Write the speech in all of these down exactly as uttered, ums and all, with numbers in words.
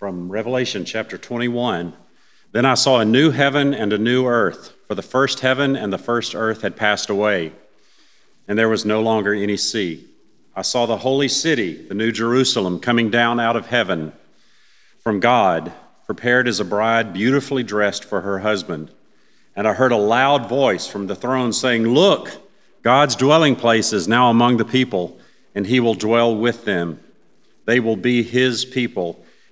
from Revelation chapter twenty-one. Then I saw a new heaven and a new earth, for the first heaven and the first earth had passed away, and there was no longer any sea. I saw the holy city, the new Jerusalem, coming down out of heaven from God, prepared as a bride, beautifully dressed for her husband. And I heard a loud voice from the throne saying, "Look, God's dwelling place is now among the people, and he will dwell with them. They will be his people,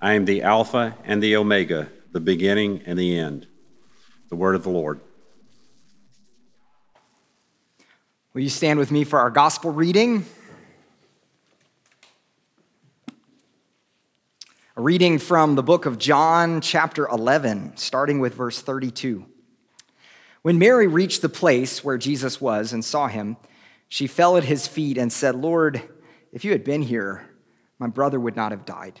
I am the Alpha and the Omega, the beginning and the end." The word of the Lord. Will you stand with me for our gospel reading? A reading from the book of John, chapter eleven, starting with verse thirty-two. When Mary reached the place where Jesus was and saw him, she fell at his feet and said, "Lord, if you had been here, my brother would not have died."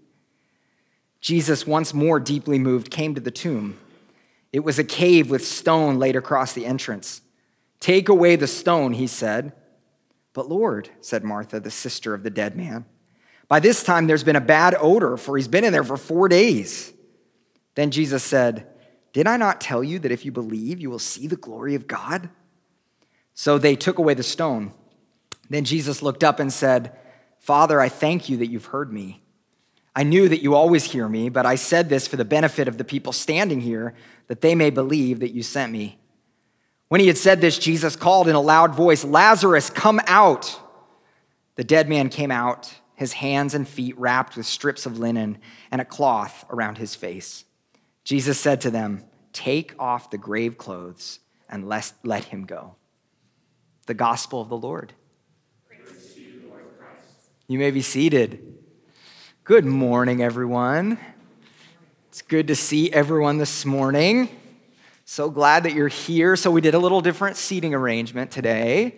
Jesus, once more deeply moved, came to the tomb. It was a cave with stone laid across the entrance. "Take away the stone," he said. "But Lord," said Martha, the sister of the dead man, "by this time there's been a bad odor, for he's been in there for four days." Then Jesus said, "Did I not tell you that if you believe, you will see the glory of God?" So they took away the stone. Then Jesus looked up and said, "Father, I thank you that you've heard me. I knew that you always hear me, but I said this for the benefit of the people standing here, that they may believe that you sent me." When he had said this, Jesus called in a loud voice, "Lazarus, come out!" The dead man came out, his hands and feet wrapped with strips of linen and a cloth around his face. Jesus said to them, "Take off the grave clothes and let him go." The gospel of the Lord. Praise to you, Lord Christ. You may be seated. Good morning, everyone. It's good to see everyone this morning. So glad that you're here. So we did a little different seating arrangement today.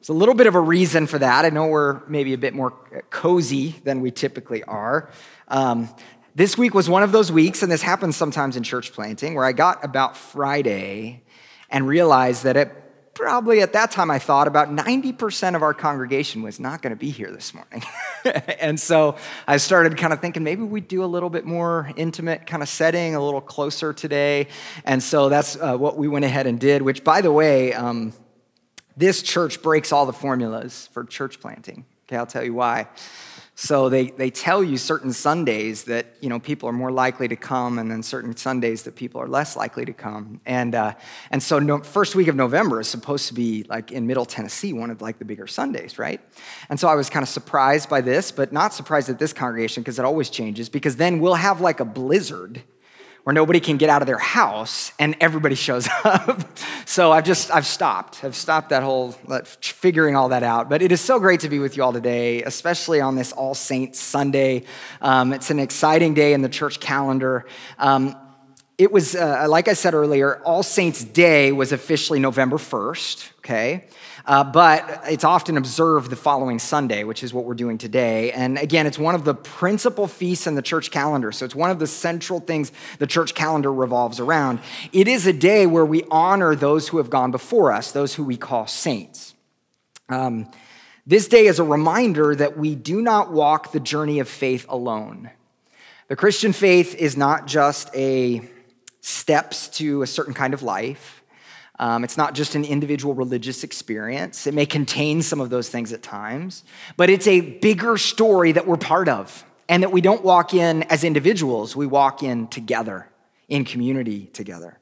There's a little bit of a reason for that. I know we're maybe a bit more cozy than we typically are. Um, this week was one of those weeks, and this happens sometimes in church planting, where I got about Friday and realized that it probably at that time I thought about ninety percent of our congregation was not going to be here this morning. And so I started kind of thinking maybe we do a little bit more intimate kind of setting, a little closer today. And so that's uh, what we went ahead and did, which, by the way, um, this church breaks all the formulas for church planting. Okay, I'll tell you why. So they, they tell you certain Sundays that, you know, people are more likely to come, and then certain Sundays that people are less likely to come. And uh, and so no, first week of November is supposed to be, like, in Middle Tennessee, one of, like, the bigger Sundays, right? And so I was kind of surprised by this, but not surprised at this congregation, because it always changes, because then we'll have, like, a blizzard where nobody can get out of their house, and everybody shows up. So I've just, I've stopped. I've stopped that whole, like, figuring all that out. But it is so great to be with you all today, especially on this All Saints Sunday. Um, it's an exciting day in the church calendar. Um, it was, uh, like I said earlier, All Saints Day was officially November first, okay? Uh, but it's often observed the following Sunday, which is what we're doing today. And again, it's one of the principal feasts in the church calendar. So it's one of the central things the church calendar revolves around. It is a day where we honor those who have gone before us, those who we call saints. Um, this day is a reminder that we do not walk the journey of faith alone. The Christian faith is not just a steps to a certain kind of life. Um, it's not just an individual religious experience. It may contain some of those things at times, but it's a bigger story that we're part of, and that we don't walk in as individuals. We walk in together in community together.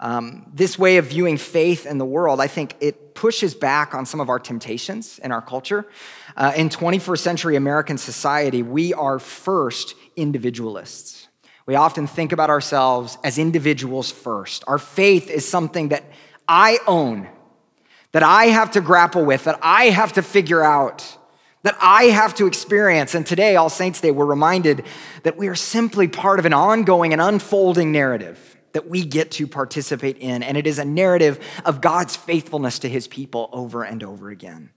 Um, this way of viewing faith and the world, I think it pushes back on some of our temptations in our culture. Uh, in twenty-first century American society, we are first individualists. We often think about ourselves as individuals first. Our faith is something that I own, that I have to grapple with, that I have to figure out, that I have to experience. And today, All Saints' Day, we're reminded that we are simply part of an ongoing and unfolding narrative that we get to participate in, and it is a narrative of God's faithfulness to his people over and over again.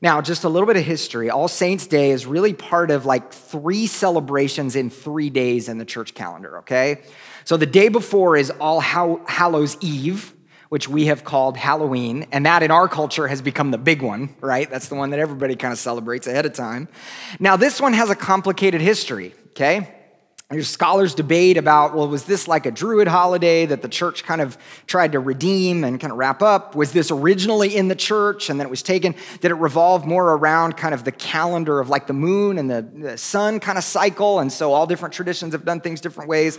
Now, just a little bit of history. All Saints' Day is really part of like three celebrations in three days in the church calendar, okay? So the day before is All Hallows' Eve, which we have called Halloween, and that in our culture has become the big one, right? That's the one that everybody kind of celebrates ahead of time. Now, this one has a complicated history, okay? There's scholars debate about, well, was this like a Druid holiday that the church kind of tried to redeem and kind of wrap up? Was this originally in the church and then it was taken? Did it revolve more around kind of the calendar of like the moon and the, the sun kind of cycle? And so all different traditions have done things different ways.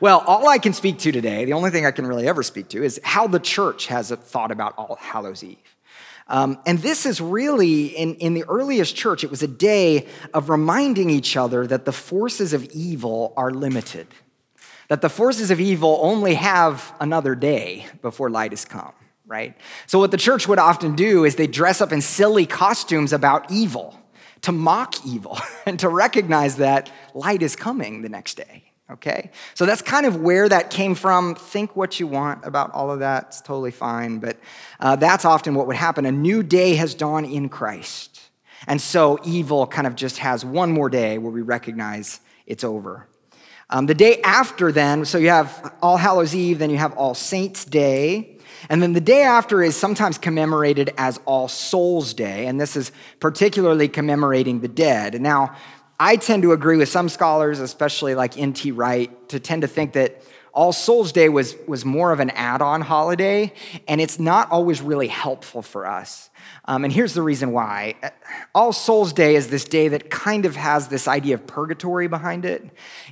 Well, all I can speak to today, the only thing I can really ever speak to, is how the church has thought about All Hallows' Eve. Um, and this is really, in, in the earliest church, it was a day of reminding each other that the forces of evil are limited, that the forces of evil only have another day before light has come, right? So what the church would often do is they dress up in silly costumes about evil, to mock evil, and to recognize that light is coming the next day. Okay, so that's kind of where that came from. Think what you want about all of that. It's totally fine, but uh, that's often what would happen. A new day has dawned in Christ, and so evil kind of just has one more day where we recognize it's over. Um, the day after then, so you have All Hallows' Eve, then you have All Saints' Day, and then the day after is sometimes commemorated as All Souls' Day, and this is particularly commemorating the dead. Now, I tend to agree with some scholars, especially like N T Wright, to tend to think that All Souls' Day was, was more of an add-on holiday, and it's not always really helpful for us. Um, and here's the reason why. All Souls' Day is this day that kind of has this idea of purgatory behind it,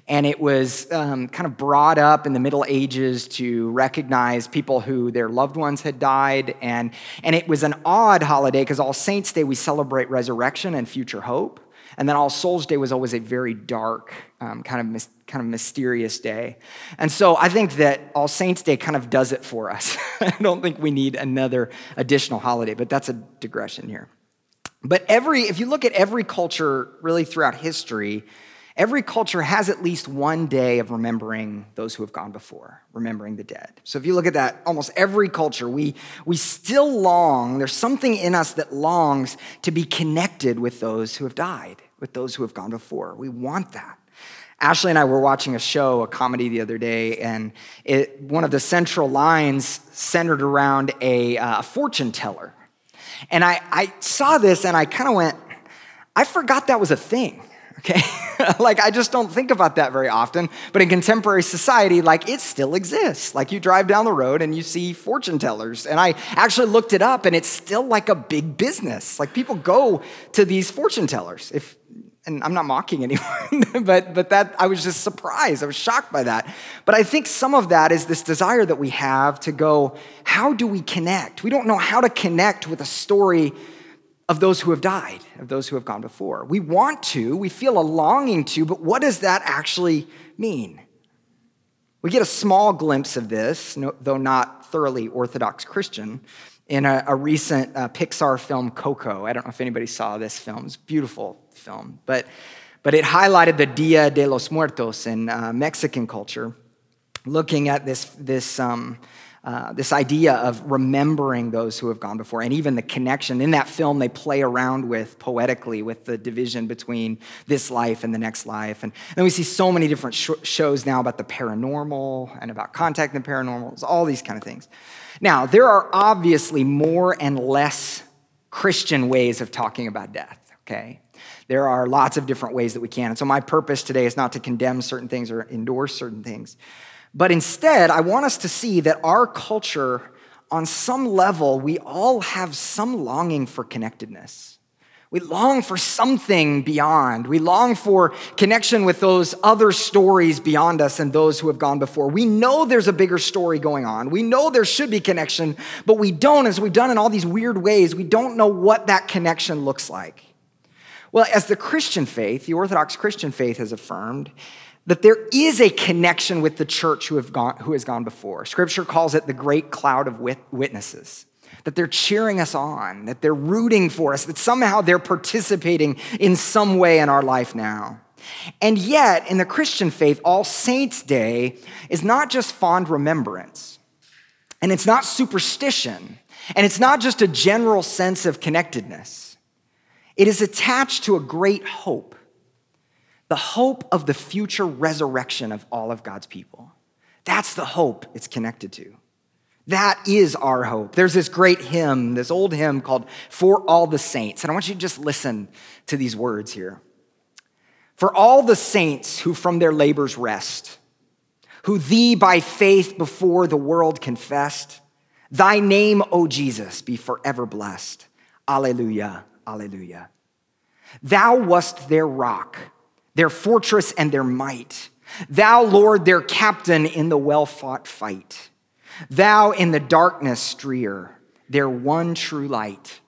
and it was um, kind of brought up in the Middle Ages to recognize people who their loved ones had died, and, and it was an odd holiday because All Saints' Day, we celebrate resurrection and future hope. And then All Souls' Day was always a very dark, um, kind of mis- kind of mysterious day. And so I think that All Saints' Day kind of does it for us. I don't think we need another additional holiday, but that's a digression here. But every, if you look at every culture really throughout history, every culture has at least one day of remembering those who have gone before, remembering the dead. So if you look at that, almost every culture, we we still long, there's something in us that longs to be connected with those who have died, with those who have gone before. We want that. Ashley and I were watching a show, a comedy the other day, and it, one of the central lines centered around a uh, fortune teller. And I, I saw this and I kind of went, I forgot that was a thing. Okay, like I just don't think about that very often, but in contemporary society, like it still exists. Like you drive down the road and you see fortune tellers, and I actually looked it up and it's still like a big business. Like people go to these fortune tellers. If, and I'm not mocking anyone, but but that, I was just surprised, I was shocked by that. But I think some of that is this desire that we have to go, how do we connect? We don't know how to connect with a story of those who have died, of those who have gone before. We want to, we feel a longing to, but what does that actually mean? We get a small glimpse of this, though not thoroughly Orthodox Christian, in a, a recent uh, Pixar film, Coco. I don't know if anybody saw this film. It's a beautiful film, but, but it highlighted the Dia de los Muertos in uh, Mexican culture, looking at this, this um, Uh, this idea of remembering those who have gone before, and even the connection. In that film, they play around with, poetically, with the division between this life and the next life. And then we see so many different sh- shows now about the paranormal and about contacting the paranormals, all these kind of things. Now, there are obviously more and less Christian ways of talking about death, okay? There are lots of different ways that we can. And so my purpose today is not to condemn certain things or endorse certain things. But instead, I want us to see that our culture, on some level, we all have some longing for connectedness. We long for something beyond. We long for connection with those other stories beyond us and those who have gone before. We know there's a bigger story going on. We know there should be connection, but we don't, as we've done in all these weird ways, we don't know what that connection looks like. Well, as the Christian faith, the Orthodox Christian faith has affirmed, that there is a connection with the church who have gone, who has gone before. Scripture calls it the great cloud of witnesses, that they're cheering us on, that they're rooting for us, that somehow they're participating in some way in our life now. And yet, in the Christian faith, All Saints' Day is not just fond remembrance, and it's not superstition, and it's not just a general sense of connectedness. It is attached to a great hope. The hope of the future resurrection of all of God's people. That's the hope it's connected to. That is our hope. There's this great hymn, this old hymn called For All the Saints. And I want you to just listen to these words here. For all the saints who from their labors rest, who thee by faith before the world confessed, thy name, O Jesus, be forever blessed. Alleluia, alleluia. Thou wast their rock, their fortress and their might. Thou, Lord, their captain in the well-fought fight. Thou in the darkness drear, their one true light.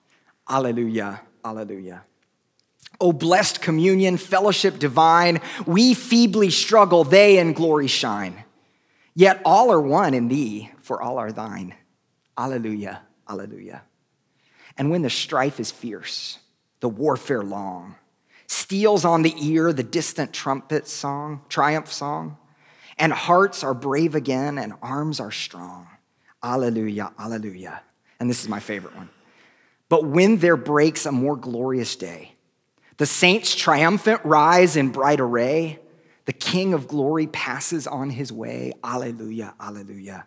Alleluia, alleluia. O blessed communion, fellowship divine, we feebly struggle, they in glory shine. Yet all are one in thee, for all are thine. Alleluia, alleluia. And when the strife is fierce, the warfare long, steals on the ear the distant trumpet song, triumph song, and hearts are brave again and arms are strong. Alleluia, alleluia. And this is my favorite one. But when there breaks a more glorious day, the saints triumphant rise in bright array, the King of glory passes on his way. Alleluia, alleluia.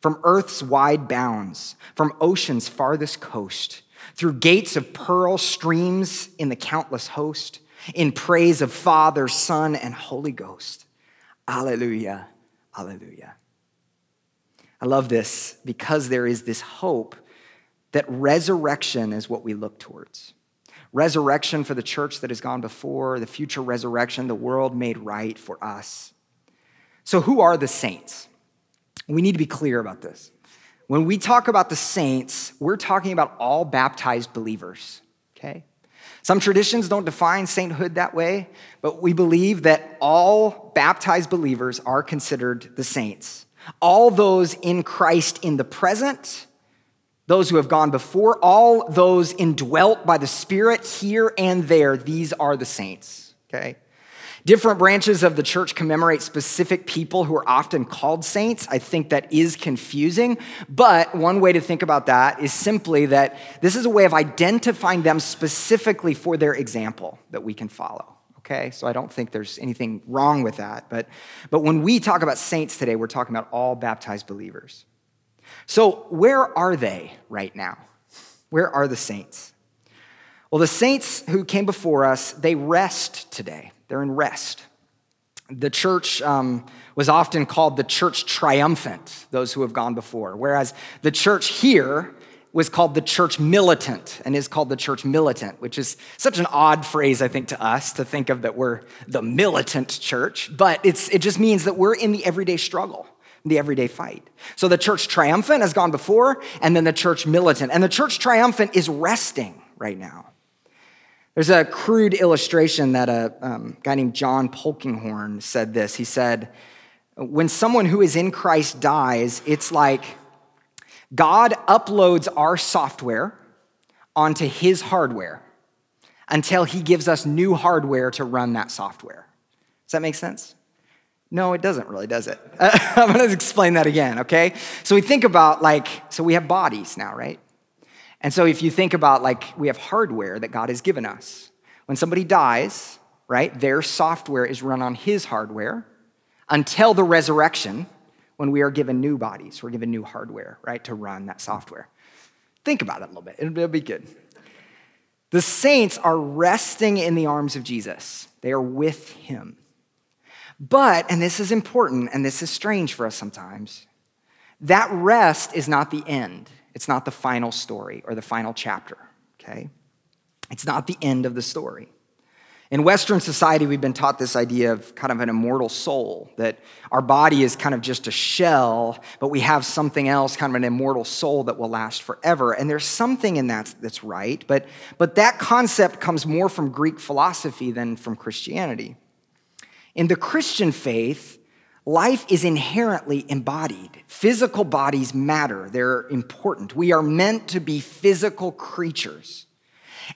From earth's wide bounds, from ocean's farthest coast, through gates of pearl, streams in the countless host, in praise of Father, Son, and Holy Ghost. Alleluia, alleluia. I love this because there is this hope that resurrection is what we look towards. Resurrection for the church that has gone before, the future resurrection, the world made right for us. So who are the saints? We need to be clear about this. When we talk about the saints, we're talking about all baptized believers, okay? Some traditions don't define sainthood that way, but we believe that all baptized believers are considered the saints. All those in Christ in the present, those who have gone before, all those indwelt by the Spirit here and there, these are the saints, okay? Different branches of the church commemorate specific people who are often called saints. I think that is confusing, but one way to think about that is simply that this is a way of identifying them specifically for their example that we can follow, okay? So I don't think there's anything wrong with that, but, but when we talk about saints today, we're talking about all baptized believers. So where are they right now? Where are the saints? Well, the saints who came before us, they rest today. They're in rest. The church um, was often called the church triumphant, those who have gone before, whereas the church here was called the church militant and is called the church militant, which is such an odd phrase, I think, to us to think of that we're the militant church, but it's it just means that we're in the everyday struggle, the everyday fight. So the church triumphant has gone before, and then the church militant. And the church triumphant is resting right now. There's a crude illustration that a um, guy named John Polkinghorne said this. He said, when someone who is in Christ dies, it's like God uploads our software onto his hardware until he gives us new hardware to run that software. Does that make sense? No, it doesn't really, does it? I'm gonna explain that again, okay? So we think about like, so we have bodies now, right? And so if you think about like we have hardware that God has given us. When somebody dies, right, their software is run on his hardware until the resurrection when we are given new bodies. We're given new hardware, right, to run that software. Think about it a little bit. It'll, it'll be good. The saints are resting in the arms of Jesus. They are with him. But, and this is important, and this is strange for us sometimes, that rest is not the end. It's not the final story or the final chapter, okay? It's not the end of the story. In Western society, we've been taught this idea of kind of an immortal soul, that our body is kind of just a shell, but we have something else, kind of an immortal soul that will last forever. And there's something in that that's right, but, but that concept comes more from Greek philosophy than from Christianity. In the Christian faith, life is inherently embodied. Physical bodies matter. They're important. We are meant to be physical creatures.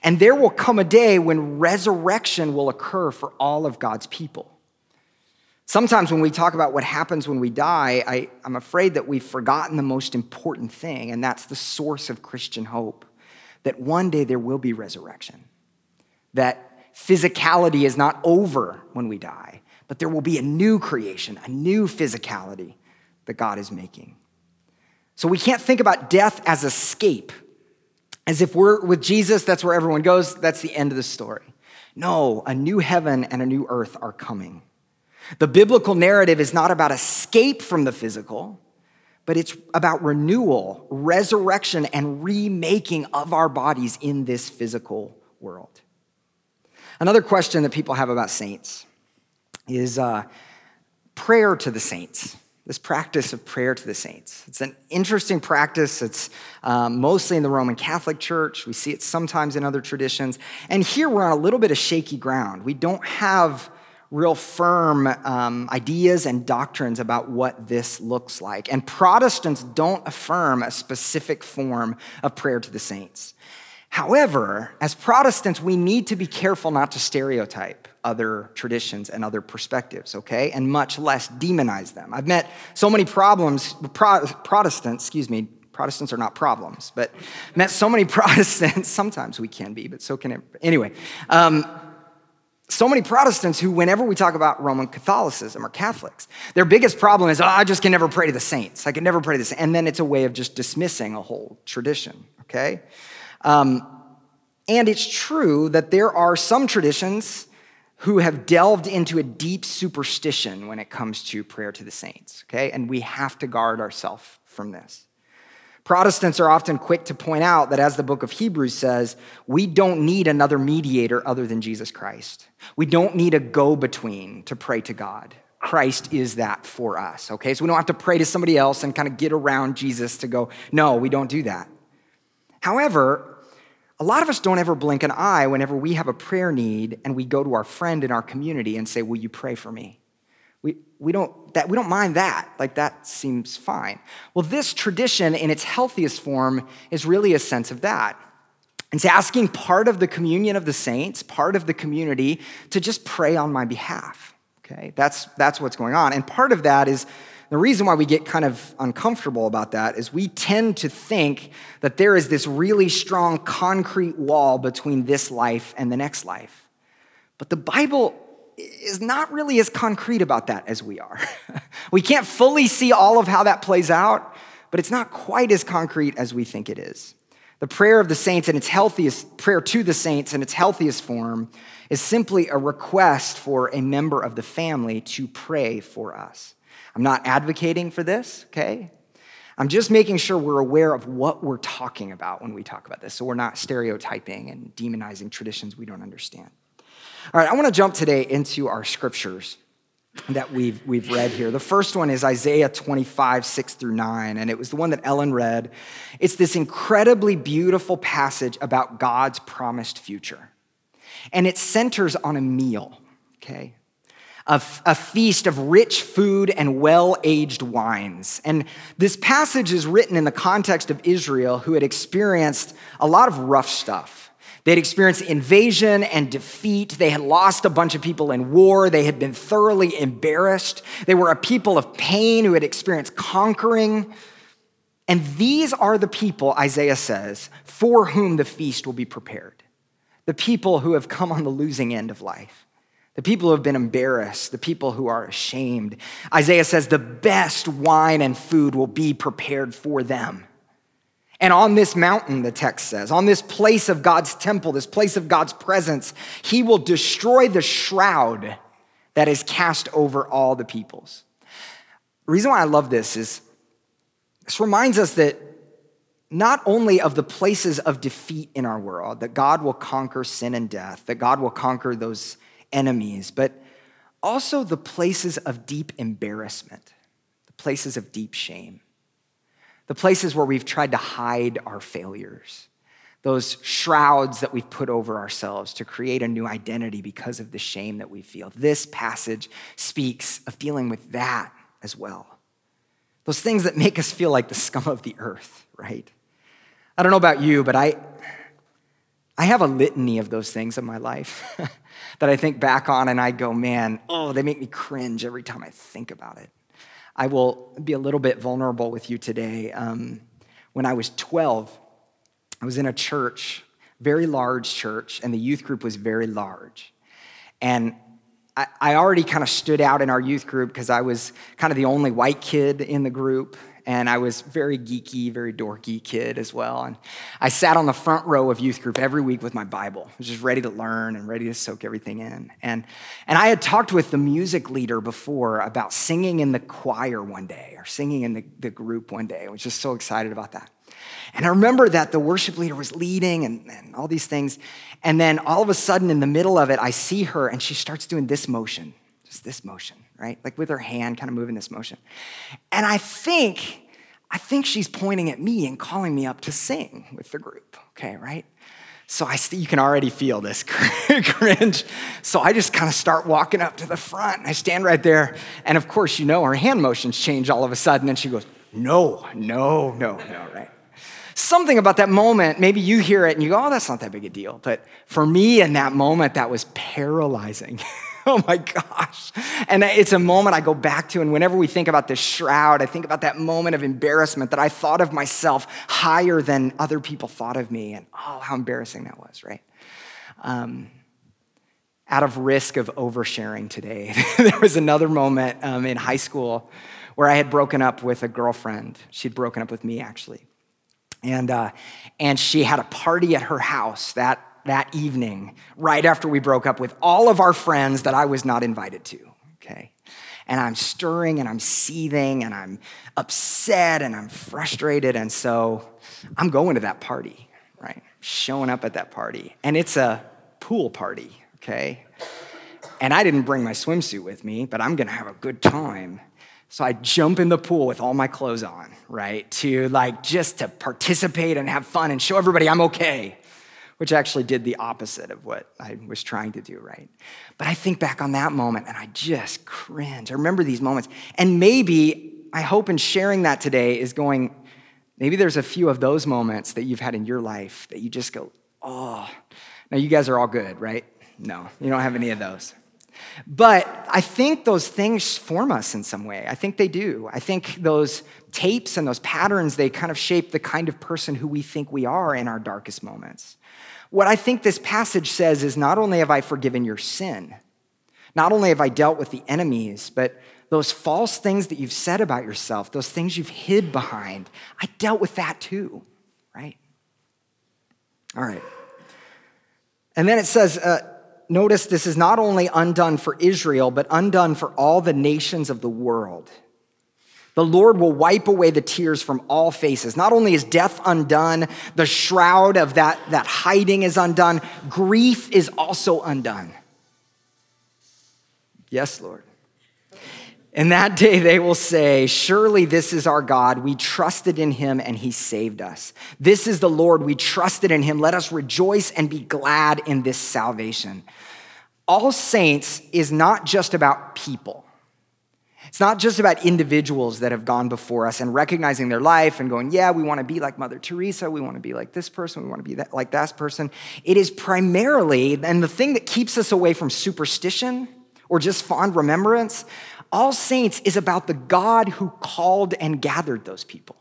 And there will come a day when resurrection will occur for all of God's people. Sometimes when we talk about what happens when we die, I, I'm afraid that we've forgotten the most important thing, and that's the source of Christian hope, that one day there will be resurrection, that physicality is not over when we die, but there will be a new creation, a new physicality that God is making. So we can't think about death as escape. As if we're with Jesus, that's where everyone goes, that's the end of the story. No, a new heaven and a new earth are coming. The biblical narrative is not about escape from the physical, but it's about renewal, resurrection, and remaking of our bodies in this physical world. Another question that people have about saints is uh, prayer to the saints. This practice of prayer to the saints. It's an interesting practice. It's um, mostly in the Roman Catholic Church. We see it sometimes in other traditions. And here we're on a little bit of shaky ground. We don't have real firm um, ideas and doctrines about what this looks like. And Protestants don't affirm a specific form of prayer to the saints. However, as Protestants, we need to be careful not to stereotype other traditions and other perspectives, okay? And much less demonize them. I've met so many problems, Pro- Protestants, excuse me, Protestants are not problems, but met so many Protestants, sometimes we can be, but so can everybody. Anyway, um, so many Protestants who, whenever we talk about Roman Catholicism or Catholics, their biggest problem is, oh, I just can never pray to the saints. I can never pray to the saints. And then it's a way of just dismissing a whole tradition, okay? Um, and it's true that there are some traditions who have delved into a deep superstition when it comes to prayer to the saints, okay? And we have to guard ourselves from this. Protestants are often quick to point out that, as the book of Hebrews says, we don't need another mediator other than Jesus Christ. We don't need a go-between to pray to God. Christ is that for us, okay? So we don't have to pray to somebody else and kind of get around Jesus to go, no, we don't do that. However, a lot of us don't ever blink an eye whenever we have a prayer need and we go to our friend in our community and say, will you pray for me? We, we, don't, that, we don't mind that. Like, that seems fine. Well, this tradition in its healthiest form is really a sense of that. It's asking part of the communion of the saints, part of the community, to just pray on my behalf, okay? That's, that's what's going on. And part of that is, the reason why we get kind of uncomfortable about that is we tend to think that there is this really strong concrete wall between this life and the next life. But the Bible is not really as concrete about that as we are. We can't fully see all of how that plays out, but it's not quite as concrete as we think it is. The prayer of the saints in its healthiest, prayer to the saints in its healthiest form is simply a request for a member of the family to pray for us. I'm not advocating for this, okay? I'm just making sure we're aware of what we're talking about when we talk about this, so we're not stereotyping and demonizing traditions we don't understand. All right, I want to jump today into our scriptures that we've we've read here. The first one is Isaiah twenty-five, six through nine, and it was the one that Ellen read. It's this incredibly beautiful passage about God's promised future, and it centers on a meal, okay? A, a feast of rich food and well-aged wines. And this passage is written in the context of Israel, who had experienced a lot of rough stuff. They'd experienced invasion and defeat. They had lost a bunch of people in war. They had been thoroughly embarrassed. They were a people of pain who had experienced conquering. And these are the people, Isaiah says, for whom the feast will be prepared. The people who have come on the losing end of life. The people who have been embarrassed, the people who are ashamed. Isaiah says the best wine and food will be prepared for them. And on this mountain, the text says, on this place of God's temple, this place of God's presence, he will destroy the shroud that is cast over all the peoples. The reason why I love this is this reminds us that not only of the places of defeat in our world, that God will conquer sin and death, that God will conquer those enemies, but also the places of deep embarrassment, the places of deep shame, the places where we've tried to hide our failures, those shrouds that we've put over ourselves to create a new identity because of the shame that we feel. This passage speaks of dealing with that as well. Those things that make us feel like the scum of the earth, right? I don't know about you, but I I have a litany of those things in my life that I think back on and I go, man, oh, they make me cringe every time I think about it. I will be a little bit vulnerable with you today. Um, when I was twelve, I was in a church, very large church, and the youth group was very large. And I, I already kind of stood out in our youth group because I was kind of the only white kid in the group. And I was very geeky, very dorky kid as well. And I sat on the front row of youth group every week with my Bible. I was just ready to learn and ready to soak everything in. And, and I had talked with the music leader before about singing in the choir one day or singing in the, the group one day. I was just so excited about that. And I remember that the worship leader was leading and, and all these things. And then all of a sudden in the middle of it, I see her and she starts doing this motion. Just this motion, right? Like with her hand kind of moving this motion. And I think, I think she's pointing at me and calling me up to sing with the group, okay, right? So I st- you can already feel this cringe. So I just kind of start walking up to the front and I stand right there. And of course, you know, her hand motions change all of a sudden and she goes, no, no, no, no, right? Something about that moment, maybe you hear it and you go, oh, that's not that big a deal. But for me in that moment, that was paralyzing. Oh my gosh. And it's a moment I go back to, and whenever we think about this shroud, I think about that moment of embarrassment that I thought of myself higher than other people thought of me, and oh, how embarrassing that was, right? Um, out of risk of oversharing today, there was another moment um, in high school where I had broken up with a girlfriend. She'd broken up with me, actually. And, uh, and she had a party at her house that that evening, right after we broke up, with all of our friends that I was not invited to, okay? And I'm stirring and I'm seething and I'm upset and I'm frustrated. And so I'm going to that party, right? Showing up at that party. And it's a pool party, okay? And I didn't bring my swimsuit with me, but I'm gonna have a good time. So I jump in the pool with all my clothes on, right? To like, just to participate and have fun and show everybody I'm okay, which actually did the opposite of what I was trying to do, right? But I think back on that moment and I just cringe. I remember these moments. And maybe, I hope in sharing that today is going, maybe there's a few of those moments that you've had in your life that you just go, oh. Now you guys are all good, right? No, you don't have any of those. But I think those things form us in some way. I think they do. I think those tapes and those patterns, they kind of shape the kind of person who we think we are in our darkest moments. What I think this passage says is not only have I forgiven your sin, not only have I dealt with the enemies, but those false things that you've said about yourself, those things you've hid behind, I dealt with that too, right? All right. And then it says, uh, notice this is not only undone for Israel, but undone for all the nations of the world. The Lord will wipe away the tears from all faces. Not only is death undone, the shroud of that, that hiding is undone, grief is also undone. Yes, Lord. In that day they will say, surely this is our God. We trusted in him and he saved us. This is the Lord. We trusted in him. Let us rejoice and be glad in this salvation. All saints is not just about people. It's not just about individuals that have gone before us and recognizing their life and going, yeah, we want to be like Mother Teresa. We want to be like this person. We want to be that, like that person. It is primarily, and the thing that keeps us away from superstition or just fond remembrance, all saints is about the God who called and gathered those people.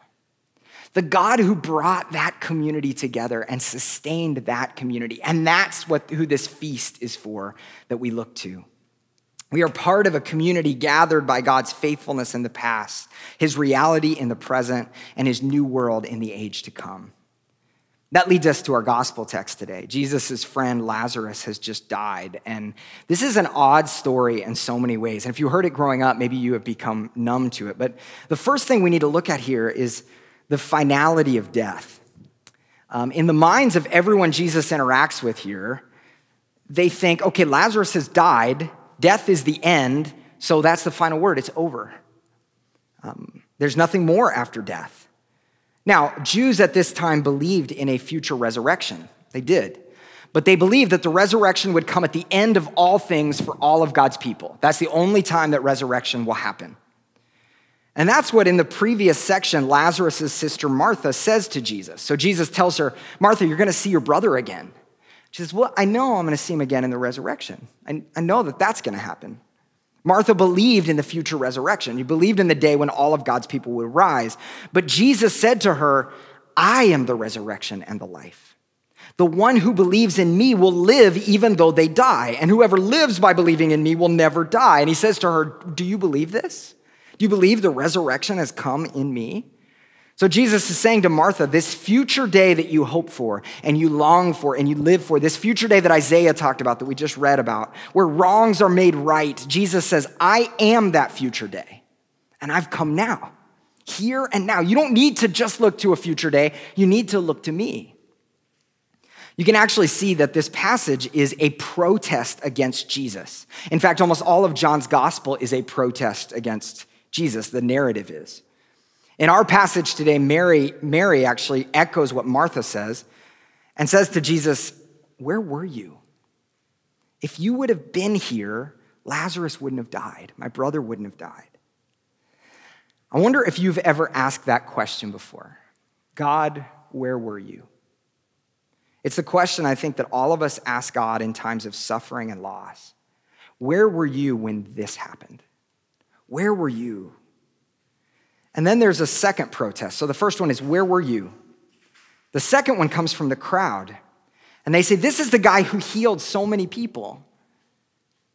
The God who brought that community together and sustained that community. And that's what who this feast is for that we look to. We are part of a community gathered by God's faithfulness in the past, his reality in the present, and his new world in the age to come. That leads us to our gospel text today. Jesus' friend Lazarus has just died, and this is an odd story in so many ways. And if you heard it growing up, maybe you have become numb to it. But the first thing we need to look at here is the finality of death. Um, in the minds of everyone Jesus interacts with here, they think, okay, Lazarus has died, death is the end, so that's the final word, it's over. Um, there's nothing more after death. Now, Jews at this time believed in a future resurrection. They did. But they believed that the resurrection would come at the end of all things for all of God's people. That's the only time that resurrection will happen. And that's what in the previous section, Lazarus' sister Martha says to Jesus. So Jesus tells her, Martha, you're going to see your brother again. She says, well, I know I'm going to see him again in the resurrection. I, I know that that's going to happen. Martha believed in the future resurrection. You believed in the day when all of God's people would rise. But Jesus said to her, I am the resurrection and the life. The one who believes in me will live even though they die. And whoever lives by believing in me will never die. And he says to her, do you believe this? Do you believe the resurrection has come in me? So Jesus is saying to Martha, this future day that you hope for and you long for and you live for, this future day that Isaiah talked about, that we just read about, where wrongs are made right, Jesus says, I am that future day, and I've come now, here and now. You don't need to just look to a future day. You need to look to me. You can actually see that this passage is a protest against Jesus. In fact, almost all of John's gospel is a protest against Jesus, the narrative is. In our passage today, Mary, Mary actually echoes what Martha says and says to Jesus, where were you? If you would have been here, Lazarus wouldn't have died. My brother wouldn't have died. I wonder if you've ever asked that question before. God, where were you? It's the question I think that all of us ask God in times of suffering and loss. Where were you when this happened? Where were you? And then there's a second protest. So the first one is, where were you? The second one comes from the crowd. And they say, this is the guy who healed so many people.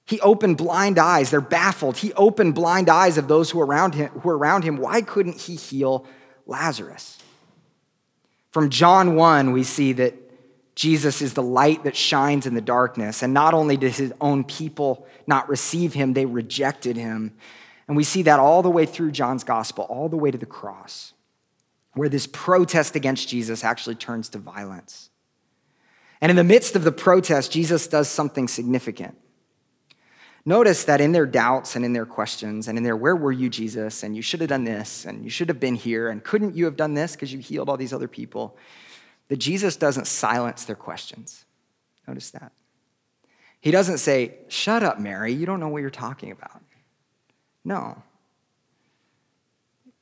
He opened blind eyes. They're baffled. He opened blind eyes of those who were around him. Who were around him. Why couldn't he heal Lazarus? From John one, we see that Jesus is the light that shines in the darkness. And not only did his own people not receive him, they rejected him. And we see that all the way through John's gospel, all the way to the cross, where this protest against Jesus actually turns to violence. And in the midst of the protest, Jesus does something significant. Notice that in their doubts and in their questions and in their, where were you, Jesus? And you should have done this, and you should have been here, and couldn't you have done this because you healed all these other people? That Jesus doesn't silence their questions. Notice that. He doesn't say, shut up, Mary, you don't know what you're talking about. No.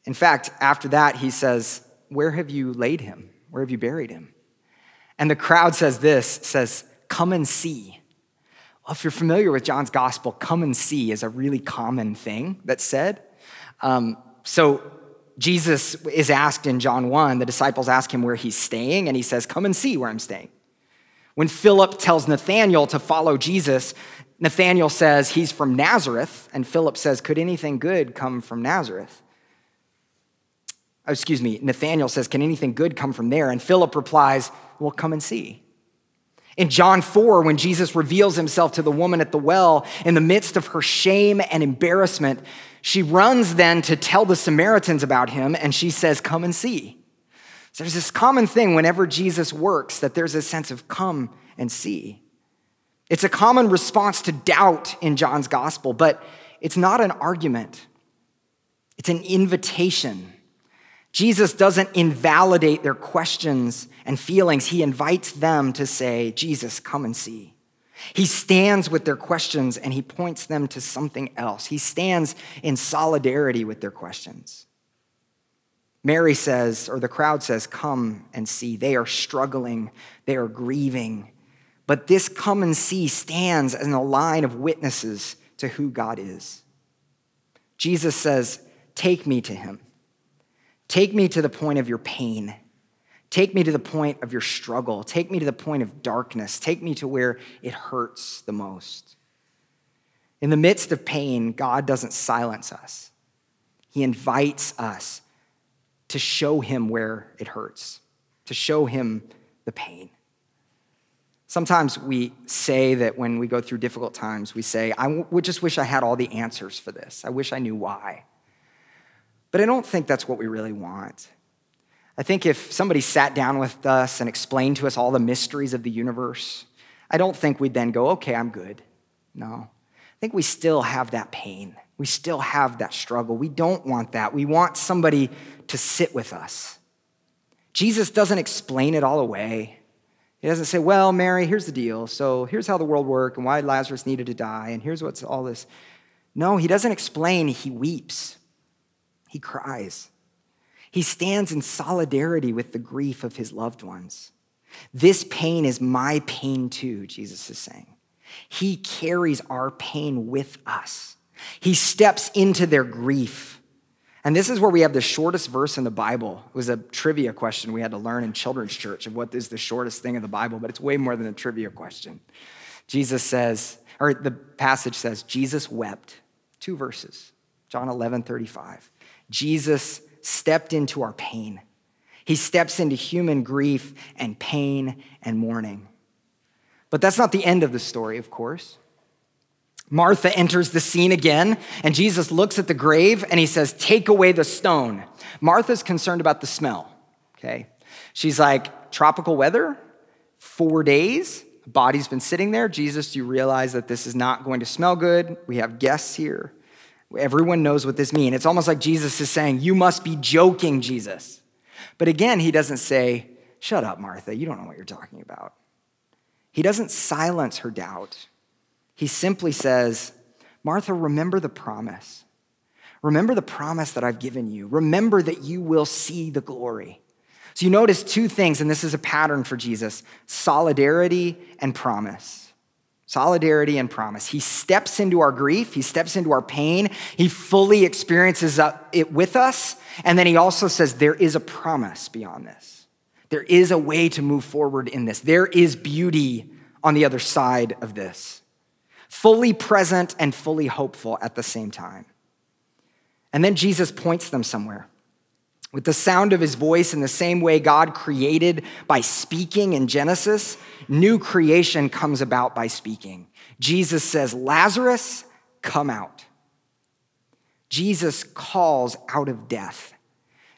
In fact, after that, he says, where have you laid him? Where have you buried him? And the crowd says this, says, come and see. Well, if you're familiar with John's gospel, come and see is a really common thing that's said. Um, so Jesus is asked in John one, the disciples ask him where he's staying, and he says, come and see where I'm staying. When Philip tells Nathanael to follow Jesus, Nathanael says he's from Nazareth, and Philip says, could anything good come from Nazareth? Oh, excuse me, Nathanael says, can anything good come from there? And Philip replies, well, come and see. In John four, when Jesus reveals himself to the woman at the well, in the midst of her shame and embarrassment, she runs then to tell the Samaritans about him, and she says, come and see. So there's this common thing whenever Jesus works, that there's a sense of come and see. It's a common response to doubt in John's gospel, but it's not an argument. It's an invitation. Jesus doesn't invalidate their questions and feelings. He invites them to say, Jesus, come and see. He stands with their questions and he points them to something else. He stands in solidarity with their questions. Mary says, or the crowd says, come and see. They are struggling. They are grieving. But this come and see stands in a line of witnesses to who God is. Jesus says, take me to him. Take me to the point of your pain. Take me to the point of your struggle. Take me to the point of darkness. Take me to where it hurts the most. In the midst of pain, God doesn't silence us. He invites us to show him where it hurts, to show him the pain. Sometimes we say that when we go through difficult times, we say, I w- just wish I had all the answers for this. I wish I knew why. But I don't think that's what we really want. I think if somebody sat down with us and explained to us all the mysteries of the universe, I don't think we'd then go, okay, I'm good. No. I think we still have that pain. We still have that struggle. We don't want that. We want somebody to sit with us. Jesus doesn't explain it all away. He doesn't say, well, Mary, here's the deal. So here's how the world worked and why Lazarus needed to die. And here's what's all this. No, he doesn't explain. He weeps. He cries. He stands in solidarity with the grief of his loved ones. This pain is my pain too, Jesus is saying. He carries our pain with us. He steps into their grief. And this is where we have the shortest verse in the Bible. It was a trivia question we had to learn in children's church of what is the shortest thing in the Bible, but it's way more than a trivia question. Jesus says, or the passage says, Jesus wept. Two verses, John eleven thirty-five. Jesus stepped into our pain. He steps into human grief and pain and mourning. But that's not the end of the story, of course. Martha enters the scene again, and Jesus looks at the grave, and he says, take away the stone. Martha's concerned about the smell, okay? She's like, tropical weather, four days, body's been sitting there. Jesus, you realize that this is not going to smell good. We have guests here. Everyone knows what this means. It's almost like Jesus is saying, you must be joking, Jesus. But again, he doesn't say, shut up, Martha, you don't know what you're talking about. He doesn't silence her doubt. He simply says, Martha, remember the promise. Remember the promise that I've given you. Remember that you will see the glory. So you notice two things, and this is a pattern for Jesus, solidarity and promise. Solidarity and promise. He steps into our grief. He steps into our pain. He fully experiences it with us. And then he also says, there is a promise beyond this. There is a way to move forward in this. There is beauty on the other side of this. Fully present and fully hopeful at the same time. And then Jesus points them somewhere. With the sound of his voice, in the same way God created by speaking in Genesis, new creation comes about by speaking. Jesus says, Lazarus, come out. Jesus calls out of death.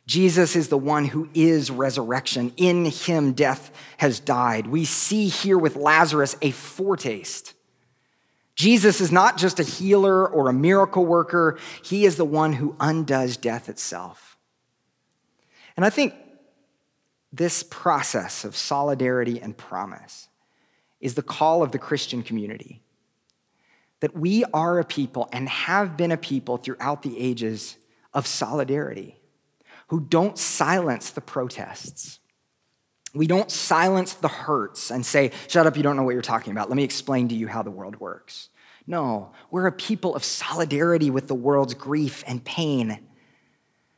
Jesus is the one who is resurrection. In him, death has died. We see here with Lazarus a foretaste. Jesus is not just a healer or a miracle worker. He is the one who undoes death itself. And I think this process of solidarity and promise is the call of the Christian community. That we are a people and have been a people throughout the ages of solidarity who don't silence the protests. We don't silence the hurts and say, shut up, you don't know what you're talking about. Let me explain to you how the world works. No, we're a people of solidarity with the world's grief and pain.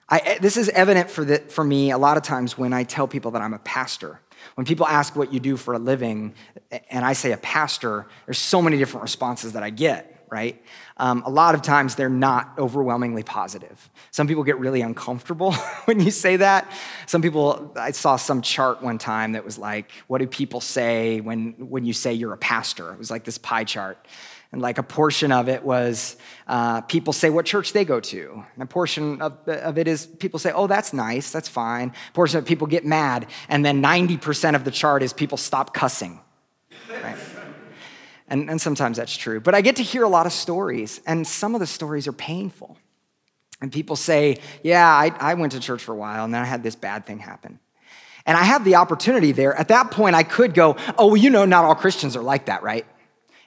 I, this is evident for, the, for me a lot of times when I tell people that I'm a pastor. When people ask what you do for a living and I say a pastor, there's so many different responses that I get. Right? Um, a lot of times they're not overwhelmingly positive. Some people get really uncomfortable when you say that. Some people, I saw some chart one time that was like, what do people say when, when you say you're a pastor? It was like this pie chart. And like a portion of it was uh, people say what church they go to. And a portion of, of it is people say, oh, that's nice, that's fine. A portion of people get mad. And then ninety percent of the chart is people stop cussing. Right? And, and sometimes that's true. But I get to hear a lot of stories, and some of the stories are painful. And people say, yeah, I, I went to church for a while, and then I had this bad thing happen. And I have the opportunity there. At that point, I could go, oh, well, you know, not all Christians are like that, right?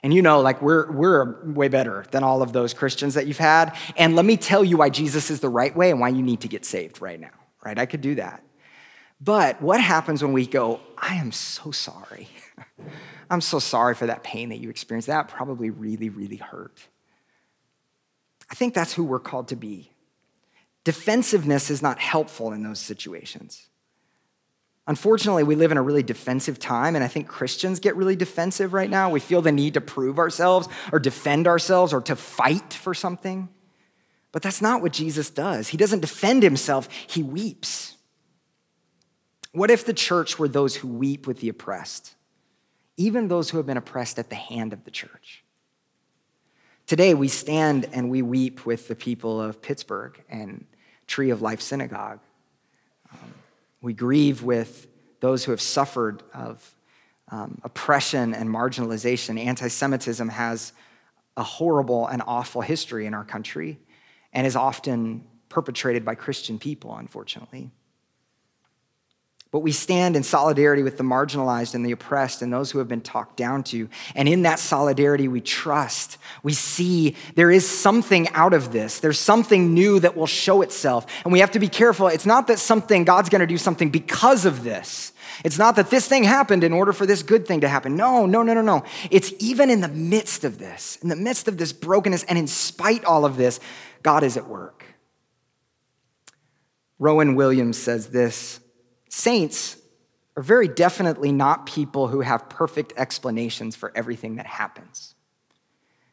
And you know, like, we're, we're way better than all of those Christians that you've had. And let me tell you why Jesus is the right way and why you need to get saved right now, right? I could do that. But what happens when we go, I am so sorry. I'm so sorry for that pain that you experienced. That probably really, really hurt. I think that's who we're called to be. Defensiveness is not helpful in those situations. Unfortunately, we live in a really defensive time, and I think Christians get really defensive right now. We feel the need to prove ourselves or defend ourselves or to fight for something. But that's not what Jesus does. He doesn't defend himself. He weeps. What if the church were those who weep with the oppressed? Even those who have been oppressed at the hand of the church. Today, we stand and we weep with the people of Pittsburgh and Tree of Life Synagogue. Um, We grieve with those who have suffered of um, oppression and marginalization. Anti-Semitism has a horrible and awful history in our country and is often perpetrated by Christian people, unfortunately. But we stand in solidarity with the marginalized and the oppressed and those who have been talked down to. And in that solidarity, we trust. We see there is something out of this. There's something new that will show itself. And we have to be careful. It's not that something, God's going to do something because of this. It's not that this thing happened in order for this good thing to happen. No, no, no, no, no. It's even in the midst of this, in the midst of this brokenness, and in spite all of this, God is at work. Rowan Williams says this: saints are very definitely not people who have perfect explanations for everything that happens.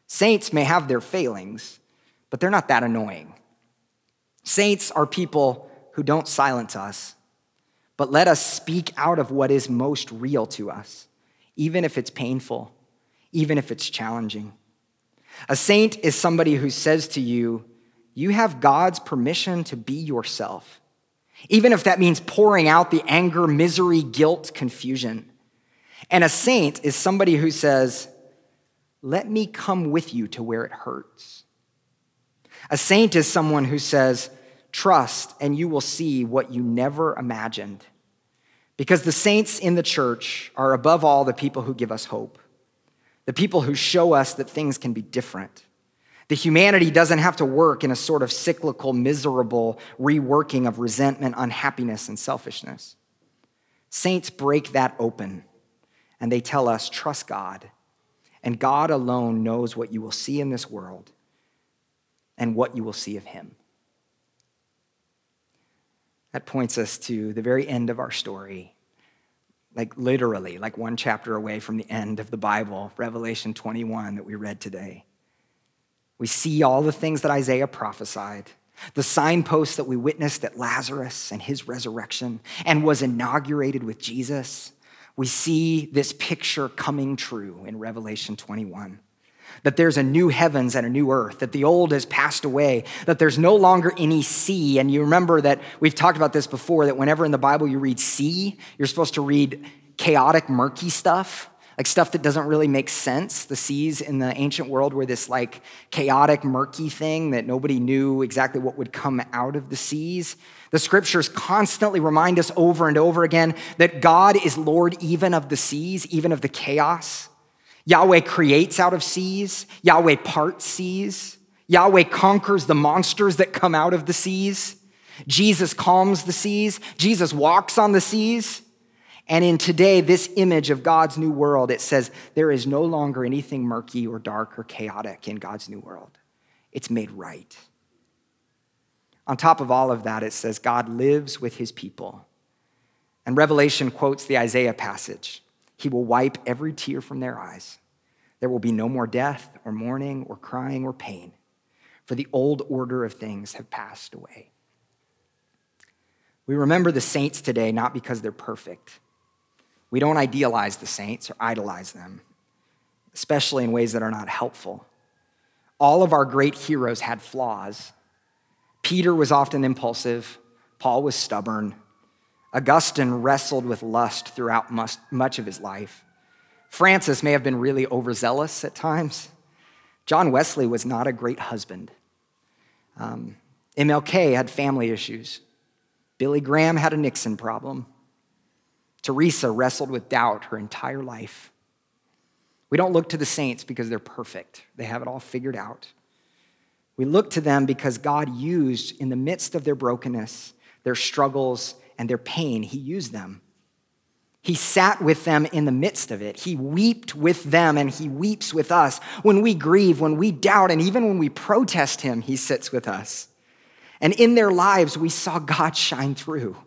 Saints may have their failings, but they're not that annoying. Saints are people who don't silence us, but let us speak out of what is most real to us, even if it's painful, even if it's challenging. A saint is somebody who says to you, you have God's permission to be yourself, even if that means pouring out the anger, misery, guilt, confusion. And a saint is somebody who says, let me come with you to where it hurts. A saint is someone who says, trust and you will see what you never imagined. Because the saints in the church are above all the people who give us hope, the people who show us that things can be different. The humanity doesn't have to work in a sort of cyclical, miserable reworking of resentment, unhappiness, and selfishness. Saints break that open, and they tell us, trust God, and God alone knows what you will see in this world and what you will see of him. That points us to the very end of our story, like literally, like one chapter away from the end of the Bible, Revelation twenty-one that we read today. We see all the things that Isaiah prophesied, the signposts that we witnessed at Lazarus and his resurrection and was inaugurated with Jesus. We see this picture coming true in Revelation twenty-one, that there's a new heavens and a new earth, that the old has passed away, that there's no longer any sea. And you remember that we've talked about this before, that whenever in the Bible you read sea, you're supposed to read chaotic, murky stuff, like stuff that doesn't really make sense. The seas in the ancient world were this like chaotic, murky thing that nobody knew exactly what would come out of the seas. The scriptures constantly remind us over and over again that God is Lord even of the seas, even of the chaos. Yahweh creates out of seas. Yahweh parts seas. Yahweh conquers the monsters that come out of the seas. Jesus calms the seas. Jesus walks on the seas. And in today, this image of God's new world, it says there is no longer anything murky or dark or chaotic in God's new world. It's made right. On top of all of that, it says God lives with his people. And Revelation quotes the Isaiah passage. He will wipe every tear from their eyes. There will be no more death or mourning or crying or pain, for the old order of things have passed away. We remember the saints today not because they're perfect. We don't idealize the saints or idolize them, especially in ways that are not helpful. All of our great heroes had flaws. Peter was often impulsive. Paul was stubborn. Augustine wrestled with lust throughout much of his life. Francis may have been really overzealous at times. John Wesley was not a great husband. Um, M L K had family issues. Billy Graham had a Nixon problem. Teresa wrestled with doubt her entire life. We don't look to the saints because they're perfect. They have it all figured out. We look to them because God used, in the midst of their brokenness, their struggles, and their pain, he used them. He sat with them in the midst of it. He wept with them, and he weeps with us. When we grieve, when we doubt, and even when we protest him, he sits with us. And in their lives, we saw God shine through.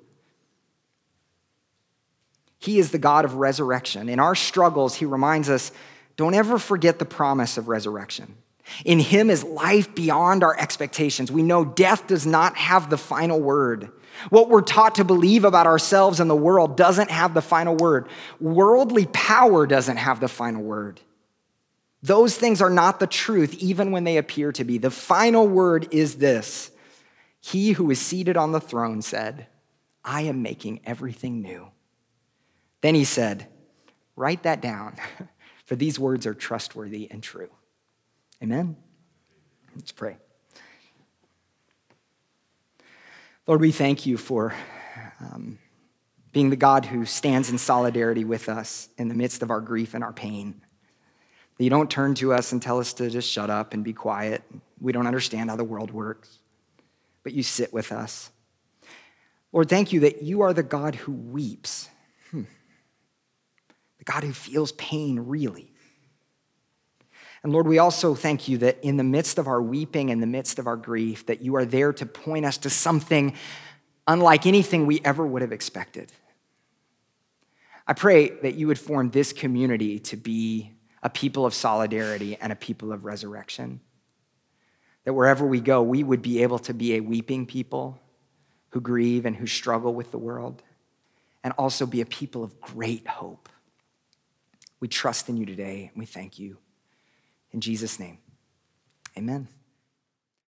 He is the God of resurrection. In our struggles, he reminds us, don't ever forget the promise of resurrection. In him is life beyond our expectations. We know death does not have the final word. What we're taught to believe about ourselves and the world doesn't have the final word. Worldly power doesn't have the final word. Those things are not the truth, even when they appear to be. The final word is this. He who is seated on the throne said, I am making everything new. Then he said, write that down, for these words are trustworthy and true. Amen? Let's pray. Lord, we thank you for um, being the God who stands in solidarity with us in the midst of our grief and our pain. That you don't turn to us and tell us to just shut up and be quiet. We don't understand how the world works, but you sit with us. Lord, thank you that you are the God who weeps, hmm. the God who feels pain really. And Lord, we also thank you that in the midst of our weeping, in the midst of our grief, that you are there to point us to something unlike anything we ever would have expected. I pray that you would form this community to be a people of solidarity and a people of resurrection. That wherever we go, we would be able to be a weeping people who grieve and who struggle with the world, and also be a people of great hope. We trust in you today, and we thank you. In Jesus' name, amen.